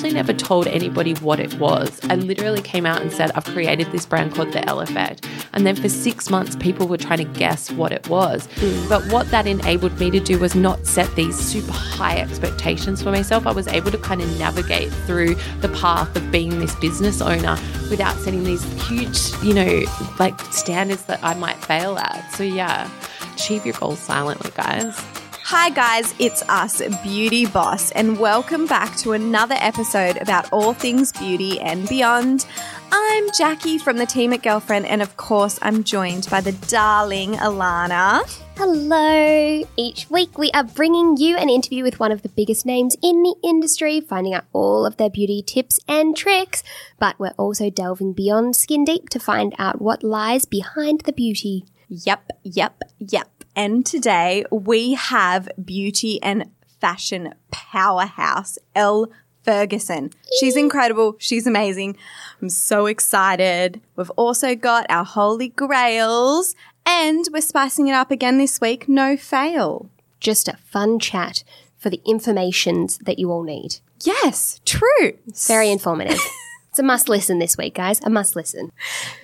actually never told anybody what it was. I literally came out and said, I've created this brand called The ELLE Effect. And then for 6 months, people were trying to guess what it was. But what that enabled me to do was not set these super high expectations for myself. I was able to kind of navigate through the path of being this business owner without setting these huge, standards that I might fail at. So yeah, achieve your goals silently, guys. Hi guys, it's us, Beauty Boss, and welcome back to another episode about all things beauty and beyond. I'm Jackie from the team at Girlfriend, and of course I'm joined by the darling Alana. Hello. Each week we are bringing you an interview with one of the biggest names in the industry, finding out all of their beauty tips and tricks, but we're also delving beyond skin deep to find out what lies behind the beauty. Yep. And today we have beauty and fashion powerhouse, Elle Ferguson. She's incredible. She's amazing. I'm so excited. We've also got our holy grails, and we're spicing it up again this week. No fail. Just a fun chat for the informations that you all need. Yes, true. Very informative. It's a must listen this week, guys. A must listen.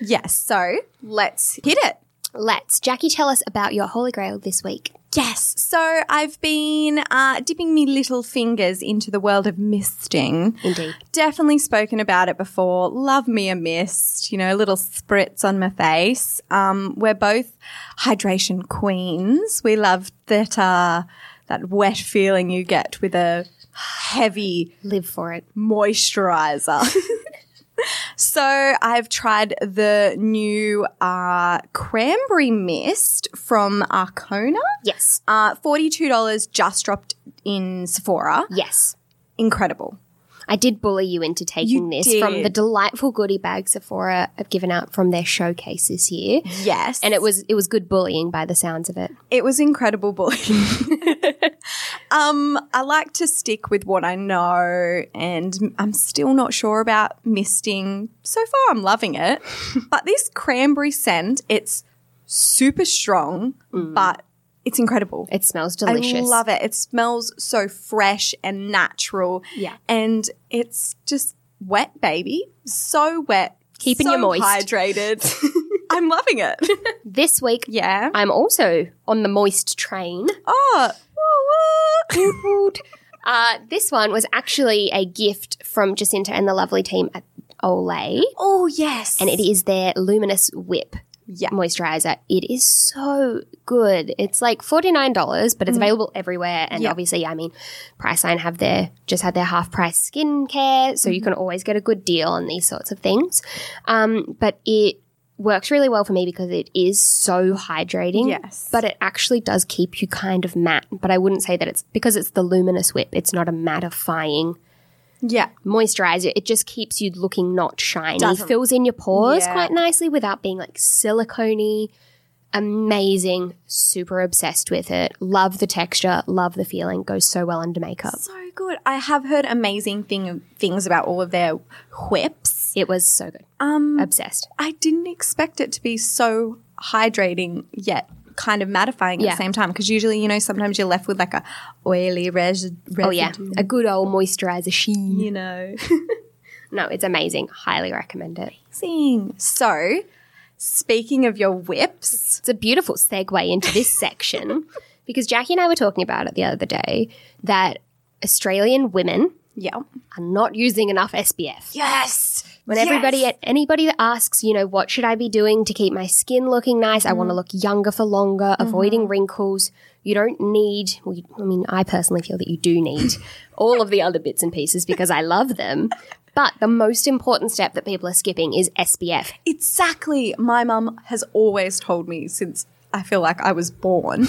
Yes. So let's hit it. Let's. Jackie, tell us about your Holy Grail this week. Yes. So I've been dipping me little fingers into the world of misting. Indeed. Definitely spoken about it before. Love me a mist, little spritz on my face. We're both hydration queens. We love that wet feeling you get with a heavy moisturizer. So I've tried the new cranberry mist from Arcona. Yes. $42, just dropped in Sephora. Yes. Incredible. I did bully you into taking this from the delightful goodie bag Sephora have given out from their showcase this year. Yes. And it was good bullying by the sounds of it. It was incredible bullying. I like to stick with what I know, and I'm still not sure about misting. So far I'm loving it. But this cranberry scent, it's super strong, but it's incredible. It smells delicious. I love it. It smells so fresh and natural. Yeah. And it's just wet, baby. So wet. Keeping you moist. So hydrated. I'm loving it. This week, yeah, I'm also on the moist train. Oh. This one was actually a gift from Jacinta and the lovely team at Olay. Oh, yes. And it is their Luminous Whip. Yeah. Moisturizer. It is so good. It's like $49, but it's available everywhere. And obviously, Priceline just had their half price skincare. So you can always get a good deal on these sorts of things. But it works really well for me because it is so hydrating. Yes. But it actually does keep you kind of matte. But I wouldn't say that it's because it's the Luminous Whip, it's not a mattifying moisturizer. It just keeps you looking not shiny. Doesn't. Fills in your pores quite nicely without being like silicone-y. Amazing. Super obsessed with it. Love the texture. Love the feeling. Goes so well under makeup. So good. I have heard amazing things about all of their whips. It was so good. Obsessed. I didn't expect it to be so hydrating yet kind of mattifying at the same time, because usually, sometimes you're left with like a oily residue. Oh, yeah. A good old moisturizer sheen. No, it's amazing. Highly recommend it. Amazing. So, speaking of your whips. It's a beautiful segue into this section because Jackie and I were talking about it the other day that Australian women are not using enough SPF. Yes. When anybody that asks, what should I be doing to keep my skin looking nice? I want to look younger for longer, avoiding wrinkles. You don't need I personally feel that you do need all of the other bits and pieces because I love them. But the most important step that people are skipping is SPF. Exactly. My mum has always told me since I feel like I was born,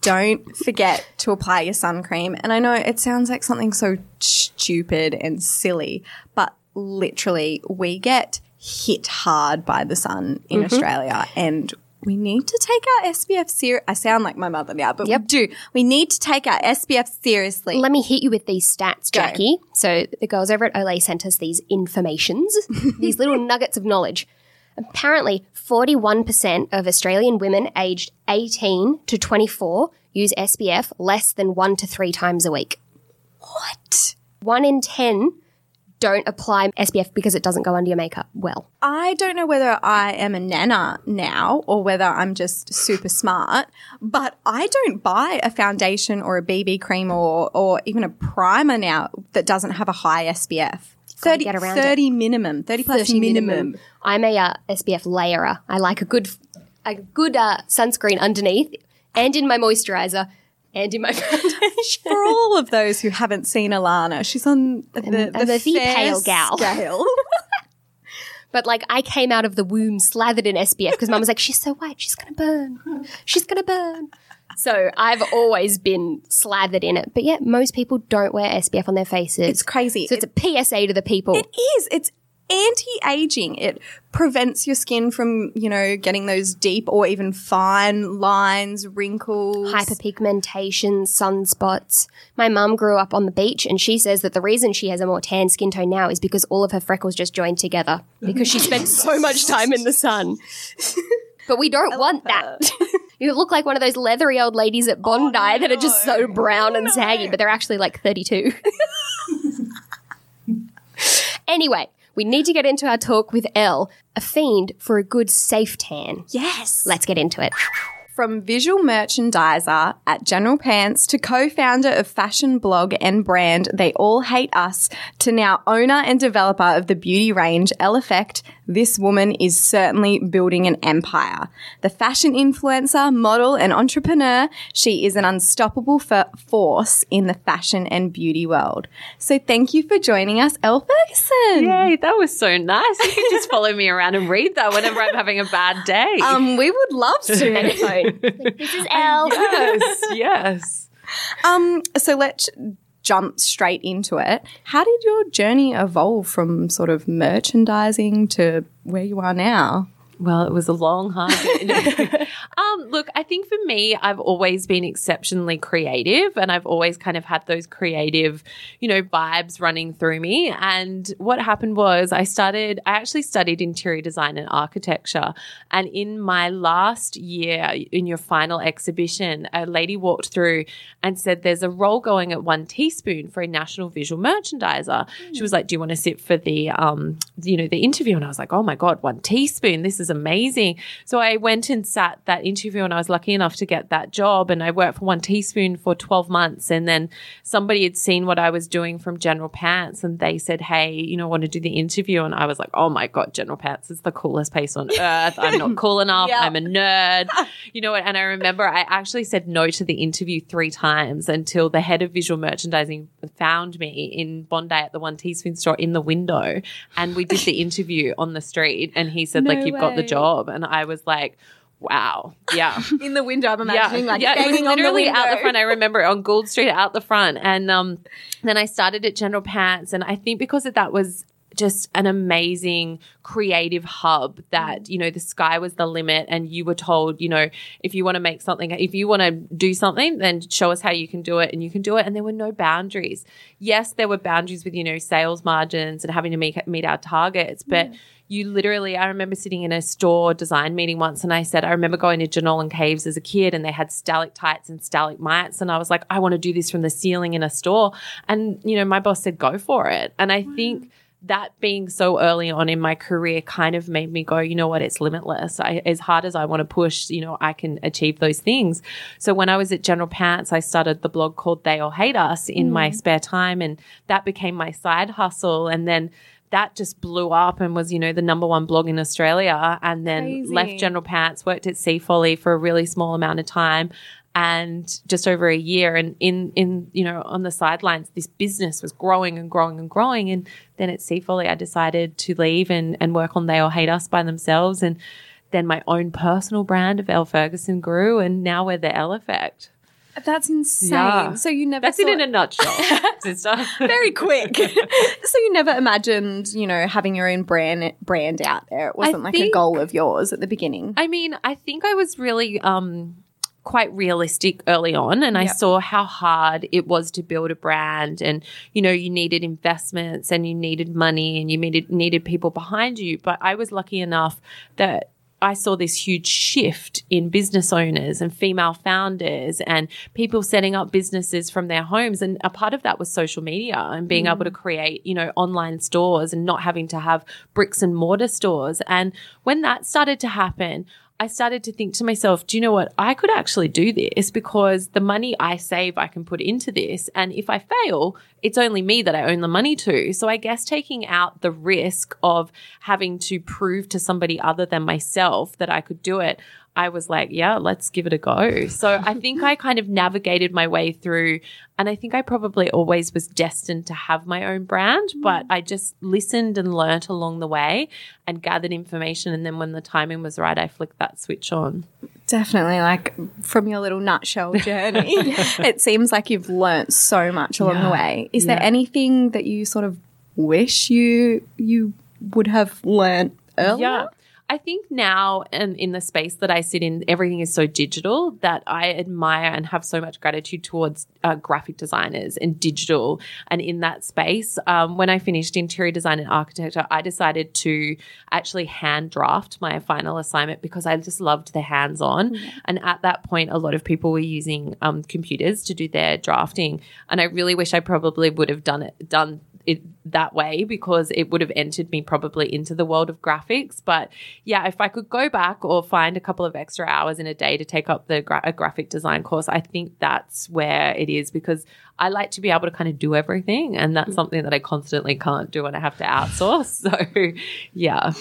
don't forget to apply your sun cream. And I know it sounds like something so stupid and silly, but literally, we get hit hard by the sun in Australia, and we need to take our SPF seriously. I sound like my mother now, but we do. We need to take our SPF seriously. Let me hit you with these stats, Jackie. Go. So the girls over at Olay sent us these informations, these little nuggets of knowledge. Apparently, 41% of Australian women aged 18 to 24 use SPF less than 1 to 3 times a week. What? 1 in 10 don't apply SPF because it doesn't go under your makeup well. I don't know whether I am a nana now or whether I'm just super smart, but I don't buy a foundation or a BB cream or even a primer now that doesn't have a high SPF. 30 minimum. I'm a SPF layerer. I like a good sunscreen underneath and in my moisturizer. And in my foundation. For all of those who haven't seen Alana, she's on the pale gal scale. But, like, I came out of the womb slathered in SPF because Mum was like, she's so white, she's going to burn. She's going to burn. So I've always been slathered in it. But, yeah, most people don't wear SPF on their faces. It's crazy. So it's a PSA to the people. It is. It's anti-aging. It prevents your skin from, you know, getting those deep or even fine lines, wrinkles, hyperpigmentation, sunspots. My mum grew up on the beach and she says that the reason she has a more tan skin tone now is because all of her freckles just joined together because she spent so much time in the sun. But we don't want that. You look like one of those leathery old ladies at Bondi that are just so brown and saggy, but they're actually like 32. Anyway. We need to get into our talk with Elle, a fiend for a good safe tan. Yes. Let's get into it. From visual merchandiser at General Pants to co-founder of fashion blog and brand They All Hate Us to now owner and developer of the beauty range ELLE Effect, this woman is certainly building an empire. The fashion influencer, model and entrepreneur, she is an unstoppable force in the fashion and beauty world. So thank you for joining us, Elle Ferguson. Yay, that was so nice. You can just follow me around and read that whenever I'm having a bad day. We would love to. Like, this is Elle. Yes. So let's jump straight into it. How did your journey evolve from sort of merchandising to where you are now? Well, it was a long, hard journey. Look, I think for me, I've always been exceptionally creative and I've always kind of had those creative, you know, vibes running through me. And what happened was I actually studied interior design and architecture. And in my last year, in your final exhibition, a lady walked through and said, there's a role going at One Teaspoon for a national visual merchandiser. She was like, do you want to sit for the, you know, the interview? And I was like, oh my God, One Teaspoon. This is amazing. So I went and sat that interview and I was lucky enough to get that job, and I worked for One Teaspoon for 12 months. And then somebody had seen what I was doing from General Pants and they said, hey, you know, want to do the interview? And I was like, oh my God, General Pants is the coolest place on earth. I'm not cool enough. Yep. I'm a nerd. You know, and I remember I actually said no to the interview 3 times until the head of visual merchandising found me in Bondi at the One Teaspoon store in the window, and we did the interview on the street, and he said, like, you've got the job. And I was like, wow. Yeah. In the window, I'm imagining, like, banging on the window. Yeah, it was literally out the front. I remember it on Gould Street out the front. And then I started at General Pants, and I think because that was just an amazing creative hub that, you know, the sky was the limit, and you were told, you know, if you want to make something, if you want to do something, then show us how you can do it, and you can do it. And there were no boundaries. Yes, there were boundaries with, you know, sales margins and having to meet our targets, but you literally, I remember sitting in a store design meeting once, and I said, I remember going to Jenolan Caves as a kid and they had stalactites and stalagmites, and I was like, I want to do this from the ceiling in a store. And, you know, my boss said, go for it. And I think that being so early on in my career kind of made me go, you know what, it's limitless. As hard as I want to push, you know, I can achieve those things. So when I was at General Pants, I started the blog called They All Hate Us in my spare time, and that became my side hustle. And then that just blew up and was, you know, the #1 blog in Australia, and then left General Pants, worked at Seafolly for a really small amount of time, and just over a year, and in you know, on the sidelines, this business was growing and growing and growing. And then at Seafolly, I decided to leave and work on They All Hate Us by themselves. And then my own personal brand of Elle Ferguson grew, and now we're the Elle Effect. That's insane. Yeah. So you never. That's it in a nutshell, sister. Very quick. So you never imagined, you know, having your own brand out there. It wasn't a goal of yours at the beginning. I mean, I think I was really quite realistic early on, and I saw how hard it was to build a brand, and, you know, you needed investments and you needed money and you needed people behind you. But I was lucky enough that I saw this huge shift in business owners and female founders and people setting up businesses from their homes. And a part of that was social media and being able to create, you know, online stores and not having to have bricks and mortar stores. And when that started to happen, I started to think to myself, do you know what? I could actually do this because the money I save, I can put into this. And if I fail, it's only me that I own the money to. So I guess taking out the risk of having to prove to somebody other than myself that I could do it, I was like, yeah, let's give it a go. So I think I kind of navigated my way through, and I think I probably always was destined to have my own brand, but I just listened and learnt along the way and gathered information. And then when the timing was right, I flicked that switch on. Definitely, like from your little nutshell journey, it seems like you've learnt so much along the way. Is there anything that you sort of wish you would have learnt earlier? Yeah. I think now and in the space that I sit in, everything is so digital that I admire and have so much gratitude towards graphic designers and digital and in that space. When I finished interior design and architecture, I decided to actually hand draft my final assignment because I just loved the hands-on. Mm-hmm. And at that point, a lot of people were using computers to do their drafting. And I really wish I probably would have done it that way because it would have entered me probably into the world of graphics. But yeah, if I could go back or find a couple of extra hours in a day to take up the graphic design course, I think that's where it is because I like to be able to kind of do everything, and that's something that I constantly can't do and I have to outsource. So yeah.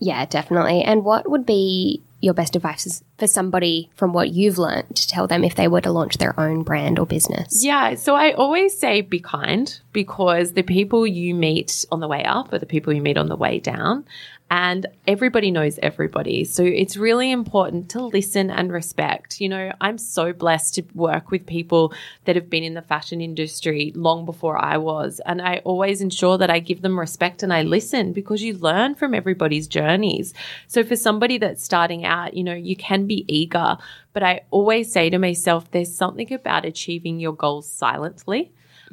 Yeah, definitely. And what would be your best advice for somebody from what you've learned to tell them if they were to launch their own brand or business? Yeah. So I always say be kind because the people you meet on the way up are the people you meet on the way down, and everybody knows everybody. So it's really important to listen and respect. You know, I'm so blessed to work with people that have been in the fashion industry long before I was, and I always ensure that I give them respect and I listen because you learn from everybody's journeys. So for somebody that's starting out, you know, you can be eager, but I always say to myself, there's something about achieving your goals silently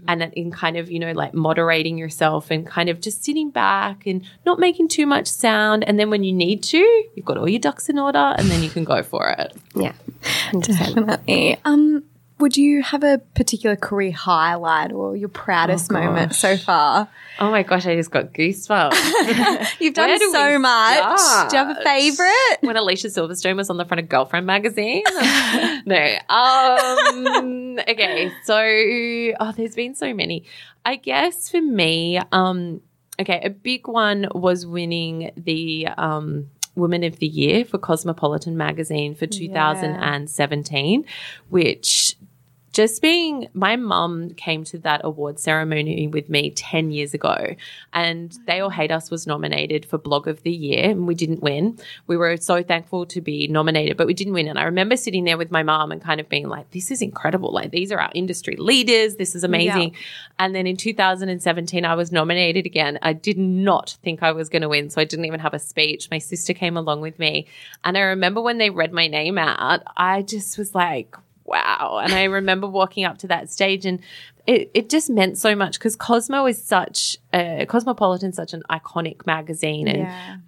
and in kind of, you know, like moderating yourself and kind of just sitting back and not making too much sound. And then when you need to, you've got all your ducks in order and then you can go for it. Yeah, definitely. Would you have a particular career highlight or your proudest moment so far? Oh, my gosh, I just got goosebumps. You've done so much. Start? Do you have a favourite? When Alicia Silverstone was on the front of Girlfriend magazine. No. Okay, so there's been so many. I guess for me, a big one was winning the Woman of the Year for Cosmopolitan magazine for 2017, which just being my mum came to that award ceremony with me 10 years ago, and They All Hate Us was nominated for Blog of the Year and we didn't win. We were so thankful to be nominated, but we didn't win. And I remember sitting there with my mum and kind of being like, this is incredible. Like, these are our industry leaders. This is amazing. Yeah. And then in 2017, I was nominated again. I did not think I was going to win, so I didn't even have a speech. My sister came along with me. And I remember when they read my name out, I just was like, wow. And I remember walking up to that stage, and it just meant so much because Cosmopolitan's such an iconic magazine,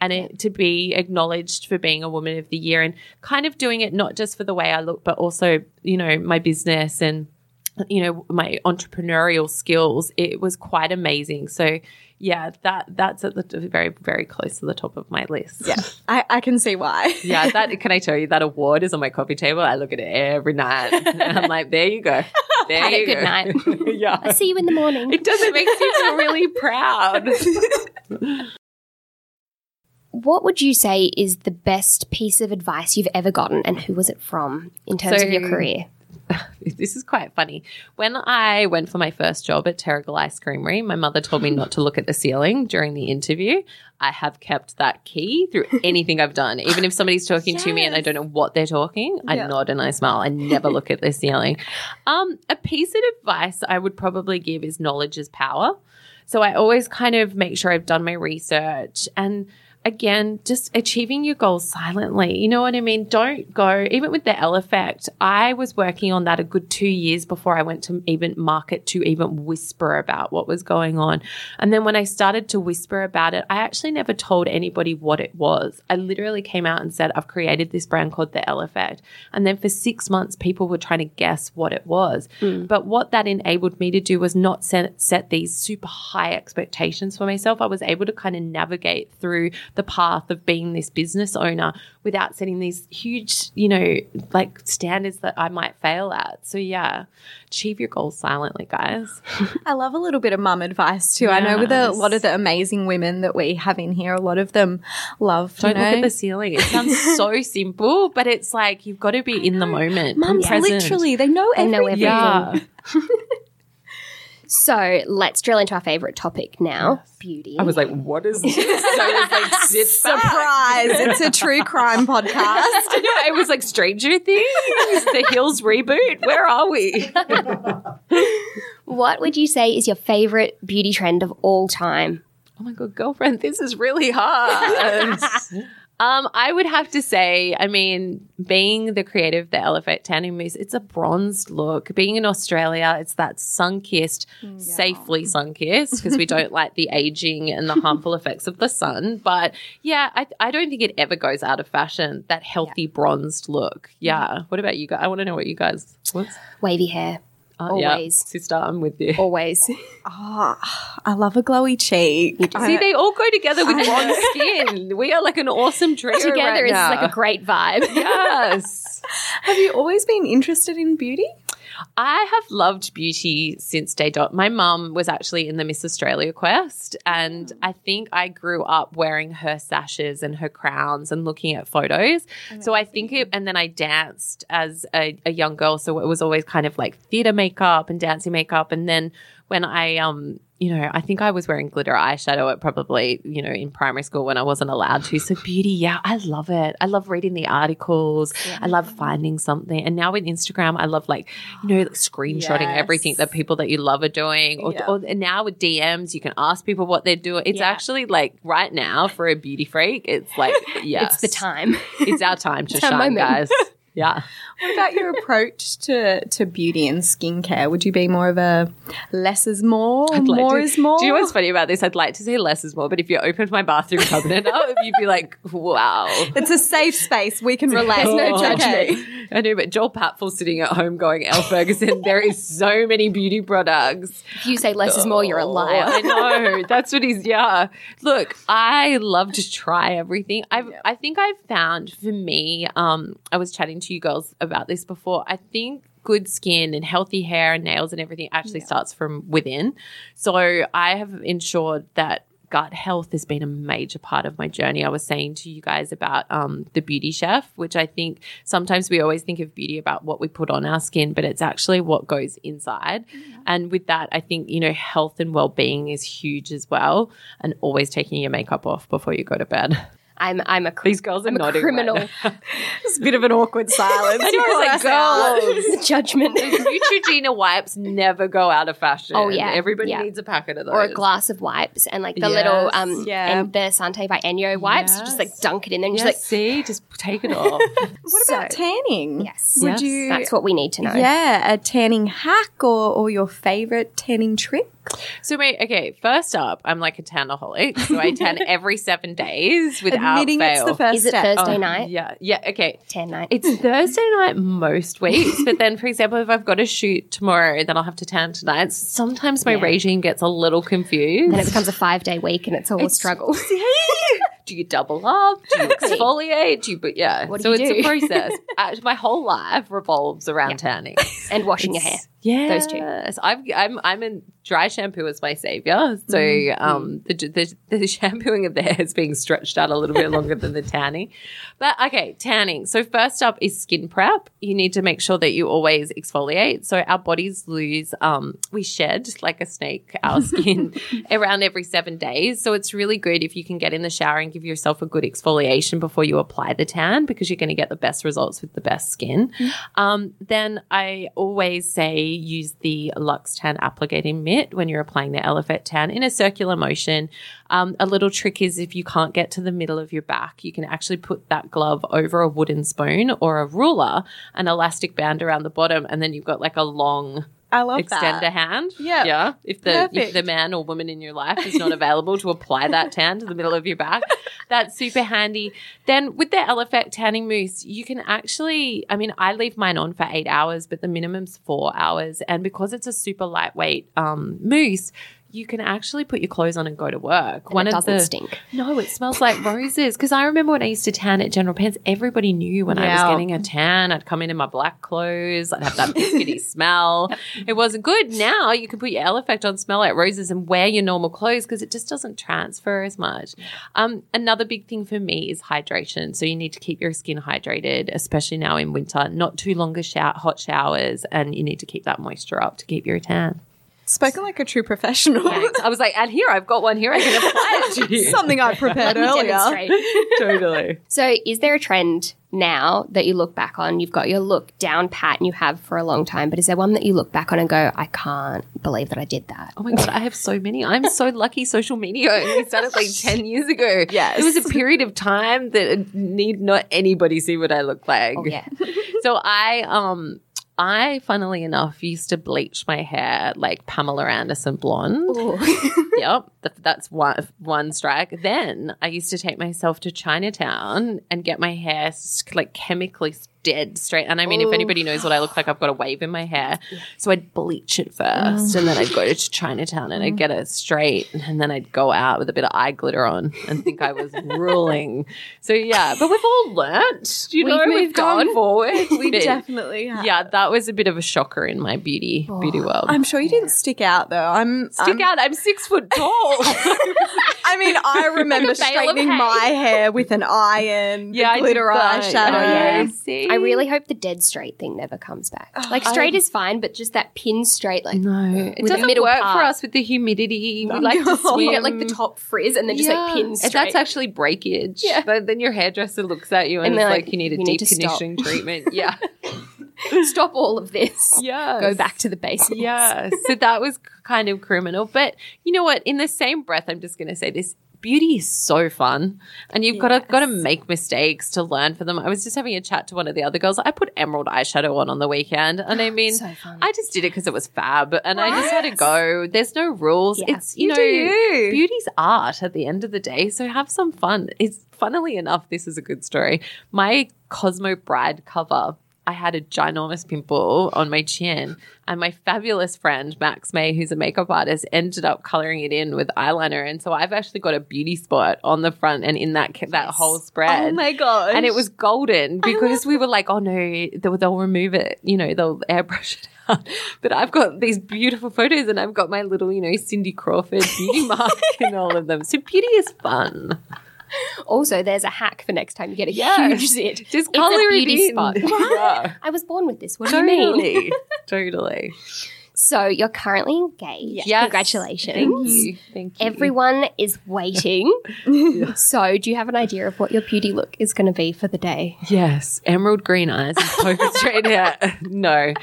and it to be acknowledged for being a Woman of the Year and kind of doing it not just for the way I look, but also, you know, my business and, you know, my entrepreneurial skills. It was quite amazing. So yeah, that's at the very, very close to the top of my list. Yeah, I can see why. Yeah, that can I tell you that award is on my coffee table. I look at it every night, and I'm like, there you go. There Pat you go. Good night. Yeah, I'll see you in the morning. It does. It makes you feel really proud. What would you say is the best piece of advice you've ever gotten, and who was it from in terms of your career? This is quite funny. When I went for my first job at Terrigal Ice Creamery, my mother told me not to look at the ceiling during the interview. I have kept that key through anything I've done. Even if somebody's talking to me and I don't know what they're talking, I nod and I smile. I never look at the ceiling. A piece of advice I would probably give is knowledge is power. So I always kind of make sure I've done my research, and again, just achieving your goals silently. You know what I mean? Don't go, even with the ELLE Effect, I was working on that a good 2 years before I went to even market to even whisper about what was going on. And then when I started to whisper about it, I actually never told anybody what it was. I literally came out and said, I've created this brand called the ELLE Effect. And then for 6 months, people were trying to guess what it was. Mm. But what that enabled me to do was not set these super high expectations for myself. I was able to kind of navigate through the path of being this business owner without setting these huge, you know, like standards that I might fail at. So, yeah, achieve your goals silently, guys. I love a little bit of mum advice too. Yes. I know with a lot of the amazing women that we have in here, a lot of them love, Don't look at the ceiling. It sounds so simple, but it's like you've got to be in the moment. Mums, literally, they know everything. Yeah. So let's drill into our favourite topic now, beauty. I was like, what is this? I was like, surprise, it's a true crime podcast. I was like, Stranger Things, The Hills reboot, where are we? What would you say is your favourite beauty trend of all time? Oh, my God, girlfriend, this is really hard. I would have to say, I mean, being the creative, the ELLE Effect tanning mousse, it's a bronzed look. Being in Australia, it's that sun-kissed, safely sun-kissed, because we don't like the aging and the harmful effects of the sun. But, yeah, I don't think it ever goes out of fashion, that healthy bronzed look. Yeah. Mm-hmm. What about you guys? I want to know what you guys want. Wavy hair. Always. Yeah. Sister, I'm with you. Always. I love a glowy cheek. See, they all go together with blonde skin. We are like an awesome trio together right now. Together is like a great vibe. Yes. Have you always been interested in beauty? I have loved beauty since day dot. My mum was actually in the Miss Australia quest, and I think I grew up wearing her sashes and her crowns and looking at photos. So I think it – and then I danced as a young girl, so it was always kind of like theatre makeup and dancing makeup. And then when I I think I was wearing glitter eyeshadow at probably, in primary school when I wasn't allowed to. So beauty, yeah, I love it. I love reading the articles. Yeah. I love finding something. And now with Instagram, I love screenshotting everything that people that you love are doing. Or now with DMs, you can ask people what they're doing. It's actually right now for a beauty freak, it's like, yes. It's the time. It's our time to shine, guys. Yeah. What about your approach to beauty and skincare? Would you be more of a less is more, is more? Do you know what's funny about this? I'd like to say less is more, but if you opened my bathroom cabinet up, you'd be like, wow. It's a safe space. We can relax. No judgment. Okay. I know, but Joel Patfull sitting at home going, Elle Ferguson, there is so many beauty products. If you say less is more, you're a liar. I know. That's what he's, Look, I love to try everything. I think I've found for me, I was chatting to you girls about this before. I think good skin and healthy hair and nails and everything actually starts from within. So I have ensured that gut health has been a major part of my journey. I was saying to you guys about the Beauty Chef, which I think sometimes we always think of beauty about what we put on our skin, but it's actually what goes inside. Mm-hmm. And with that, I think, health and well-being is huge as well, and always taking your makeup off before you go to bed. I'm a criminal. Right. It's a bit of an awkward silence. Girls, judgment. Neutrogena wipes never go out of fashion. Oh yeah, everybody needs a packet of those. Or a glass of wipes, and like the little the Santé by Enyo wipes. Just like dunk it in there. And just take it off. What about tanning? Yes, would you? That's what we need to know. Yeah, a tanning hack or your favorite tanning trick. So, first up, I'm like a tanaholic. So I tan every 7 days without fail. It's the first Is it step? Thursday night? Yeah. Yeah, okay. Tan night. It's Thursday night most weeks. But then, for example, if I've got a shoot tomorrow, then I'll have to tan tonight. Sometimes my regime gets a little confused. Then it becomes a 5-day week and it's all a struggle. Do you double up? Do you exfoliate? What do you do? It's a process. My whole life revolves around tanning. And washing your hair. Yeah. Those two. I'm in dry shampoo as my savior. So the shampooing of the hair is being stretched out a little bit longer than the tanning. But tanning. So first up is skin prep. You need to make sure that you always exfoliate. So our bodies lose, we shed like a snake, our skin around every 7 days. So it's really good if you can get in the shower and give yourself a good exfoliation before you apply the tan, because you're going to get the best results with the best skin. Then I always say, use the Luxe Tan applicating mitt when you're applying the ELLE Effect tan in a circular motion. A little trick is if you can't get to the middle of your back, you can actually put that glove over a wooden spoon or a ruler, an elastic band around the bottom, and then you've got like a long extender hand. Yeah. Yeah. If the man or woman in your life is not available to apply that tan to the middle of your back, that's super handy. Then with the ELLE Effect tanning mousse, you can actually, I mean, I leave mine on for 8 hours, but the minimum's 4 hours. And because it's a super lightweight mousse, you can actually put your clothes on and go to work. And it doesn't stink. No, it smells like roses. Because I remember when I used to tan at General Pants, everybody knew when I was getting a tan. I'd come in my black clothes. I'd have that biscuity smell. It wasn't good. Now you can put your ELLE Effect on, smell like roses, and wear your normal clothes because it just doesn't transfer as much. Another big thing for me is hydration. So you need to keep your skin hydrated, especially now in winter. Not too long hot showers, and you need to keep that moisture up to keep your tan. Spoken like a true professional. Thanks. I was like, and here, I've got one here. I can apply it to you. Something I prepared earlier. Totally. So is there a trend now that you look back on? You've got your look down pat and you have for a long time, but is there one that you look back on and go, I can't believe that I did that? Oh, my God, I have so many. I'm so lucky social media only started like 10 years ago. Yes. It was a period of time that need not anybody see what I look like. Oh, yeah. So I, funnily enough, used to bleach my hair like Pamela Anderson blonde. Yep, that's one strike. Then I used to take myself to Chinatown and get my hair like chemically dead straight. And I mean, if anybody knows what I look like, I've got a wave in my hair. So I'd bleach it first and then I'd go to Chinatown and I'd get it straight. And then I'd go out with a bit of eye glitter on and think I was ruling. So, yeah, but we've all learnt. We've gone forward. We definitely have. Yeah, that was a bit of a shocker in my beauty world. I'm sure you didn't stick out though. I'm 6 foot tall. I mean, I remember straightening my hair with an iron, glitter eyeshadow. Oh, yeah. See? I really hope the dead straight thing never comes back. Like straight is fine, but just that pin straight, like no, it doesn't work for us with the humidity. No. We like to swim. You get like the top frizz and then just like pin straight. That's actually breakage. Yeah. But then your hairdresser looks at you and it's like you need a deep conditioning treatment. Yeah. Stop all of this. Yeah. Go back to the basics. Yeah. So that was kind of criminal. But you know what? In the same breath, I'm just going to say this. Beauty is so fun and you've got to make mistakes to learn from them. I was just having a chat to one of the other girls. I put emerald eyeshadow on the weekend and I mean, so I just did it because it was fab and I just had a go. There's no rules. Yeah. It's, you know, beauty's art at the end of the day. So have some fun. It's funnily enough, this is a good story. My Cosmo Bride cover, I had a ginormous pimple on my chin and my fabulous friend Max May, who's a makeup artist, ended up colouring it in with eyeliner, and so I've actually got a beauty spot on the front and in that whole spread. Oh, my gosh. And it was golden because we were like, oh, no, they'll remove it, you know, they'll airbrush it. But I've got these beautiful photos and I've got my little, you know, Cindy Crawford beauty mark in all of them. So beauty is fun. Also, there's a hack for next time you get a huge zit. Just colour it in. Beauty spot. Yeah. I was born with this. What do you mean? Totally. So you're currently engaged. Yes. Congratulations. Thank you. Everyone is waiting. Yeah. So do you have an idea of what your beauty look is going to be for the day? Yes. Emerald green eyes and poker straight hair. No.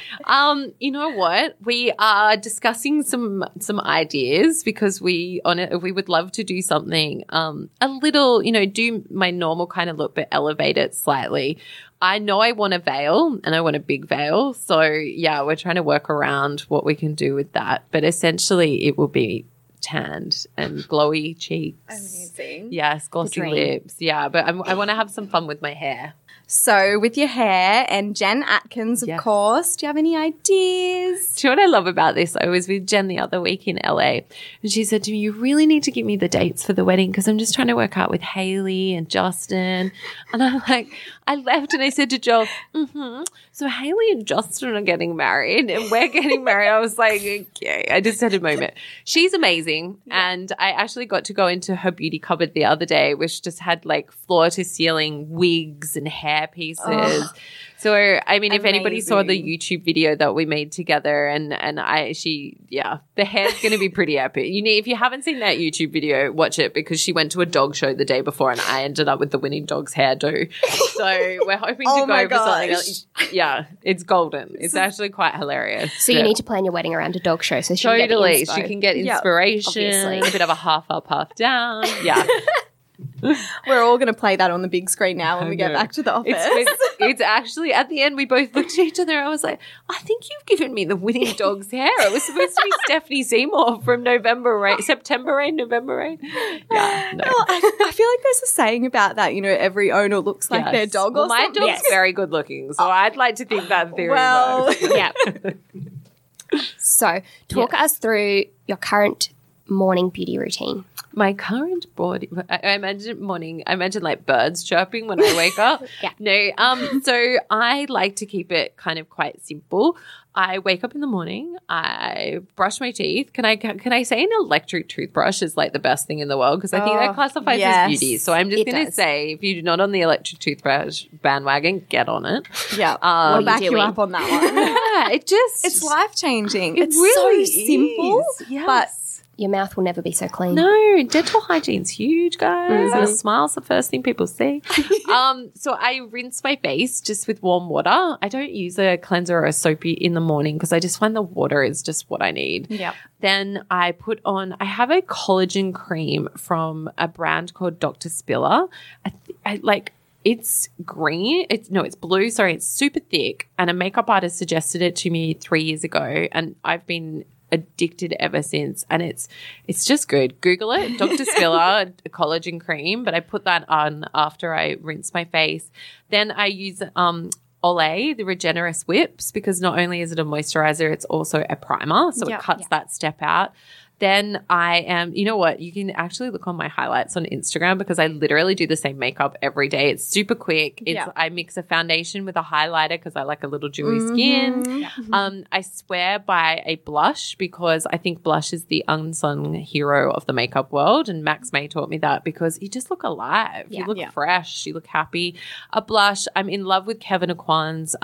You know what? We are discussing some ideas because we would love to do something a little, you know, do my normal kind of look but elevate it slightly. I know I want a veil and I want a big veil. So, yeah, we're trying to work around what we can do with that. But essentially it will be tanned and glowy cheeks. Amazing. Yes, glossy lips. Yeah, but I want to have some fun with my hair. So with your hair and Jen Atkins, of course, do you have any ideas? Do you know what I love about this? I was with Jen the other week in LA and she said to me, you really need to give me the dates for the wedding because I'm just trying to work out with Hayley and Justin. And I'm like, I left and I said to Joel, so Hayley and Justin are getting married and we're getting married. I was like, okay, I just had a moment. She's amazing. Yeah. And I actually got to go into her beauty cupboard the other day, which just had like floor to ceiling wigs and hair hair pieces. Oh, so, I mean, amazing. If anybody saw the YouTube video that we made together and the hair's going to be pretty epic. If you haven't seen that YouTube video, watch it because she went to a dog show the day before and I ended up with the winning dog's hairdo. So we're hoping to go over something else. Yeah, it's golden. It's actually quite hilarious. So you need to plan your wedding around a dog show so she can get inspiration, a bit of a half up, half down. Yeah. We're all going to play that on the big screen now when we get back to the office. It's actually, at the end, we both looked at each other and I was like, I think you've given me the winning dog's hair. It was supposed to be Stephanie Seymour from September Rain, November Rain. Yeah. No. Well, I feel like there's a saying about that, every owner looks like their dog or something. My dog's very good looking, so I'd like to think that theory works. Yeah. So talk us through your current morning beauty routine. My current body, I imagine morning, I imagine like birds chirping when I wake up. Yeah. No, so I like to keep it kind of quite simple. I wake up in the morning, I brush my teeth. Can I say an electric toothbrush is like the best thing in the world? Because I think that classifies as beauty. So I'm just going to say, if you're not on the electric toothbrush bandwagon, get on it. Yeah. We'll back you up on that one. Yeah, it's life-changing. It's really so simple. Yes. But your mouth will never be so clean. No, dental hygiene's huge, guys. Mm-hmm. A smile's the first thing people see. So I rinse my face just with warm water. I don't use a cleanser or a soapy in the morning because I just find the water is just what I need. Yeah. Then I put on – I have a collagen cream from a brand called Dr. Spiller. It's green. It's blue. Sorry, it's super thick, and a makeup artist suggested it to me 3 years ago, and I've been – addicted ever since, and it's just good. Google it, Dr. Spiller collagen cream. But I put that on after I rinse my face. Then I use Olay, the Regenerous Whips, because not only is it a moisturizer, it's also a primer, so it cuts that step out. Then I am, you know what, you can actually look on my highlights on Instagram because I literally do the same makeup every day. It's super quick. I mix a foundation with a highlighter because I like a little dewy skin. Yeah. I swear by a blush because I think blush is the unsung hero of the makeup world, and Max May taught me that because you just look alive. Yeah. You look fresh. You look happy. A blush, I'm in love with Kevyn Aucoin's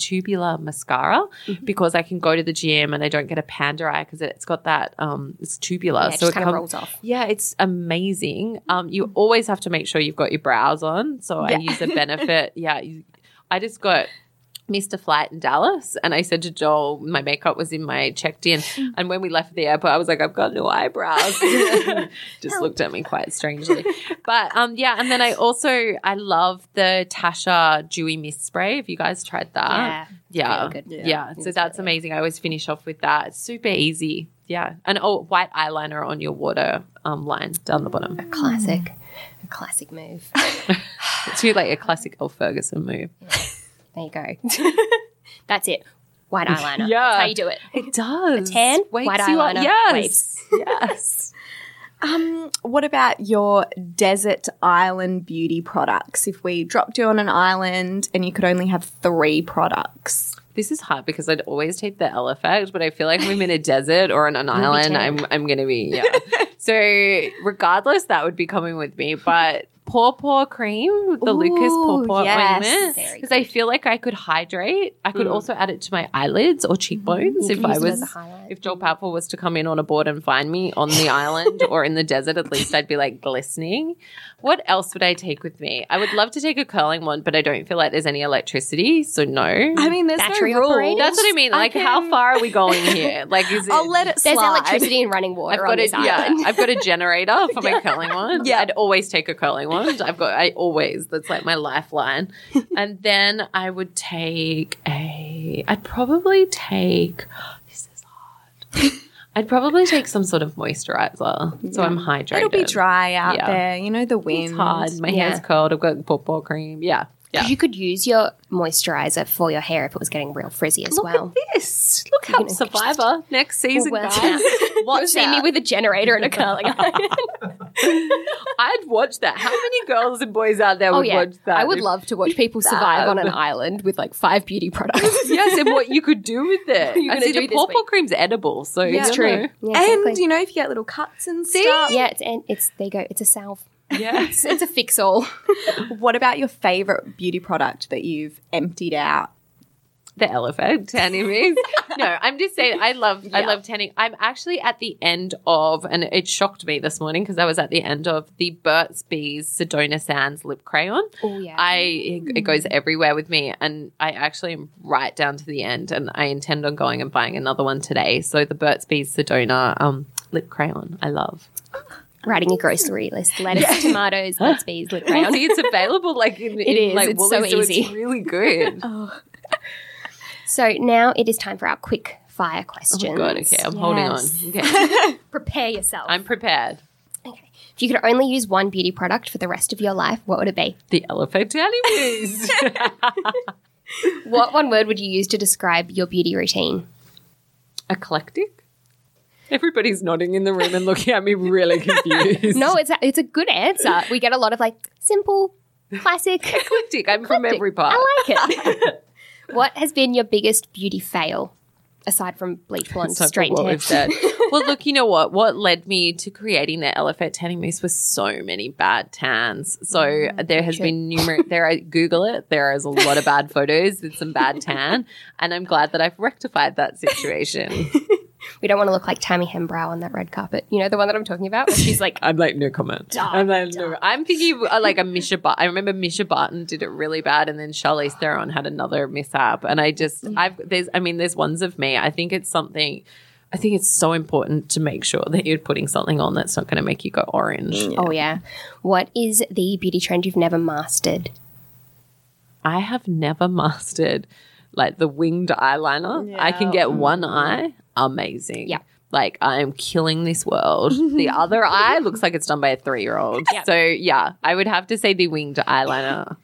tubular mascara because I can go to the gym and I don't get a panda eye because it's got that. It's tubular, so it kind of rolls off. Yeah, it's amazing. You always have to make sure you've got your brows on. So I use a Benefit. I just got missed a flight in Dallas, and I said to Joel, my makeup was in my checked in, and when we left the airport, I was like, I've got no eyebrows. Just looked at me quite strangely. But and then I love the Tasha Dewy mist spray. Have you guys tried that? Yeah, really good. Yeah. So that's amazing. I always finish off with that. It's super easy. Yeah, and white eyeliner on your water line down the bottom. A classic move. It's really like a classic Elle Ferguson move. Yeah. There you go. That's it. White eyeliner. Yeah, that's how you do it. It does. A tan. Wakes white you eyeliner. Up. Yes. Waves. Yes. What about your desert island beauty products? If we dropped you on an island and you could only have 3 products. This is hard because I'd always take the Elle Effect, but I feel like I'm in a desert or on an island, I'm going to be, So regardless, that would be coming with me. But Paw Paw cream, the Lucas Paw Paw Ointment, because I feel like I could hydrate. I could also add it to my eyelids or cheekbones if Joel Powell was to come in on a board and find me on the island or in the desert. At least I'd be like glistening. What else would I take with me? I would love to take a curling wand, but I don't feel like there's any electricity, so no. I mean, there's battery no rule. That's what I mean. Like, how far are we going here? Like, I'll let it slide. There's electricity and running water on this island. I've got a generator for my curling wand. Yeah, I'd always take a curling wand. That's like my lifeline. And then I would take this is hard. I'd probably take some sort of moisturizer so I'm hydrated. It'll be dry out there. The wind. It's hard. My hair's curled. I've got pawpaw cream. Yeah. Yeah. You could use your moisturizer for your hair if it was getting real frizzy as well. Look at this. Look how Survivor next season, guys. Watch me with a generator and a curling iron. I'd watch that. How many girls and boys out there would watch that? I would love to watch people survive on an island with like 5 beauty products. Yes, and what you could do with it. I see the pawpaw cream's edible, so it's true. Yeah, exactly. And if you get little cuts and stuff. Yeah, it's there you go. It's a salve. Yes. It's a fix-all. What about your favourite beauty product that you've emptied out? The ELLE Effect, tanning mist. No, I'm just saying I love tanning. I'm actually at the end of, and it shocked me this morning because I was at the end of the Burt's Bees Sedona Sands lip crayon. Oh, yeah. It goes everywhere with me, and I actually am right down to the end, and I intend on going and buying another one today. So the Burt's Bees Sedona lip crayon I love. Writing a grocery list: lettuce, tomatoes, Burt's Bees lip crayon. See, it's available like in Woolies, so easy. It's really good. Oh. So now it is time for our quick fire questions. Oh, God, okay. I'm holding on. Okay. Prepare yourself. I'm prepared. Okay. If you could only use one beauty product for the rest of your life, what would it be? The ELLE Effect tanning mist. What one word would you use to describe your beauty routine? Eclectic. Everybody's nodding in the room and looking at me really confused. No, it's a good answer. We get a lot of like simple, classic. Eclectic. I'm from every part. I like it. What has been your biggest beauty fail, aside from bleach blonde straight hair? Well, look, you know what? What led me to creating the ELLE Effect tanning mist was so many bad tans. So there has been numerous. Google it. There is a lot of bad photos with some bad tan, and I'm glad that I've rectified that situation. We don't want to look like Tammy Hembrow on that red carpet. You know the one that I'm talking about? Where she's like, I'm like, no comment. No. I'm thinking like a Misha Barton. I remember Misha Barton did it really bad, and then Charlize Theron had another mishap. And I just, there's ones of me. I think it's so important to make sure that you're putting something on that's not going to make you go orange. Yeah. Oh yeah. What is the beauty trend you've never mastered? I have never mastered like the winged eyeliner. Yeah. I can get one eye. Amazing. Yeah. Like, I am killing this world. The other eye looks like it's done by a 3-year-old. Yep. So, yeah, I would have to say the winged eyeliner.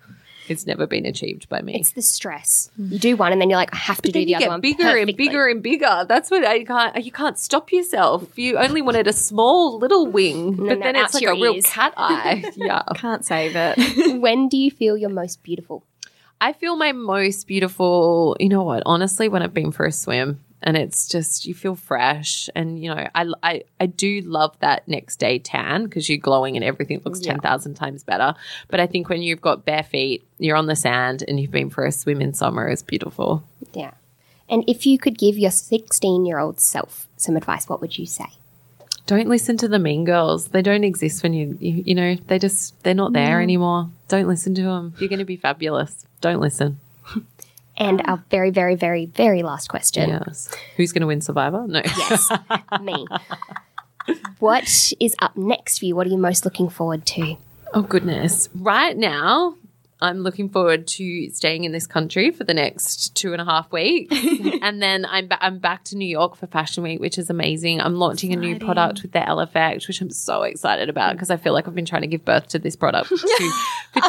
It's never been achieved by me. It's the stress. You do one and then you're like, I have to do the other one perfectly. Bigger and bigger and bigger. That's what you can't stop yourself. You only wanted a small little wing, but then it's like a real cat eye. Yeah. Can't save it. When do you feel you're most beautiful? I feel my most beautiful, you know what, honestly, when I've been for a swim. And it's just, you feel fresh, and you know I do love that next day tan because you're glowing and everything looks 10,000 times better. But I think when you've got bare feet, you're on the sand, and you've been for a swim in summer, it's beautiful. Yeah. And if you could give your 16-year-old self some advice, what would you say? Don't listen to the mean girls. They don't exist when you know they're not there anymore. Don't listen to them. You're going to be fabulous. Don't listen. And our very, very, very, very last question. Yes. Who's going to win Survivor? No. Yes, me. What is up next for you? What are you most looking forward to? Oh, goodness. Right now, I'm looking forward to staying in this country for the next 2.5 weeks. And then I'm back to New York for Fashion Week, which is amazing. I'm launching a new product with the ELLE Effect, which I'm so excited about because I feel like I've been trying to give birth to this product for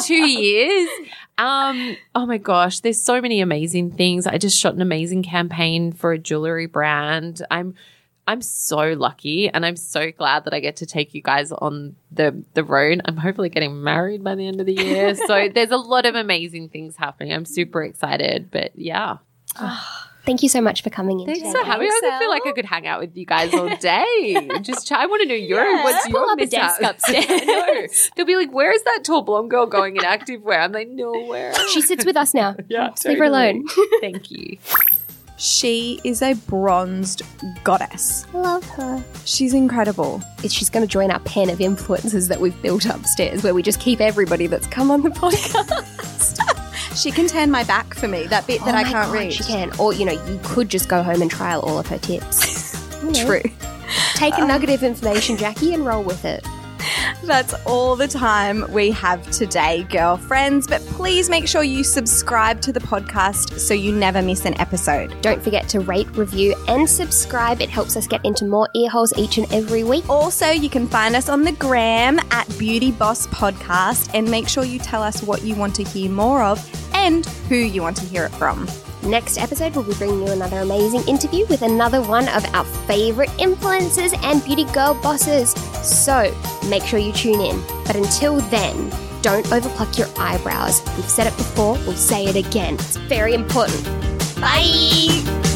2 years. Oh, my gosh. There's so many amazing things. I just shot an amazing campaign for a jewelry brand. I'm so lucky, and I'm so glad that I get to take you guys on the road. I'm hopefully getting married by the end of the year. So there's a lot of amazing things happening. I'm super excited, but yeah. Thank you so much for coming in. Thanks for having us. I feel like I could hang out with you guys all day. I want to know what's your mishap. Pull up a desk upstairs. No. They'll be like, where is that tall blonde girl going in activewear? I'm like, nowhere. She sits with us now. Yeah, totally. Leave her alone. Thank you. She is a bronzed goddess. Love her. She's incredible. She's going to join our pen of influencers that we've built upstairs, where we just keep everybody that's come on the podcast. She can turn my back for me, that bit that I can't reach. She can. Or, you know, you could just go home and trial all of her tips. You know. True. Take a nugget of information, Jackie, and roll with it. That's all the time we have today, girlfriends. But please make sure you subscribe to the podcast so you never miss an episode. Don't forget to rate, review, and subscribe. It helps us get into more earholes each and every week. Also, you can find us on the gram at Beauty Boss Podcast, and make sure you tell us what you want to hear more of and who you want to hear it from. Next episode, we'll be bringing you another amazing interview with another one of our favourite influencers and beauty girl bosses. So make sure you tune in. But until then, don't overpluck your eyebrows. We've said it before, we'll say it again. It's very important. Bye!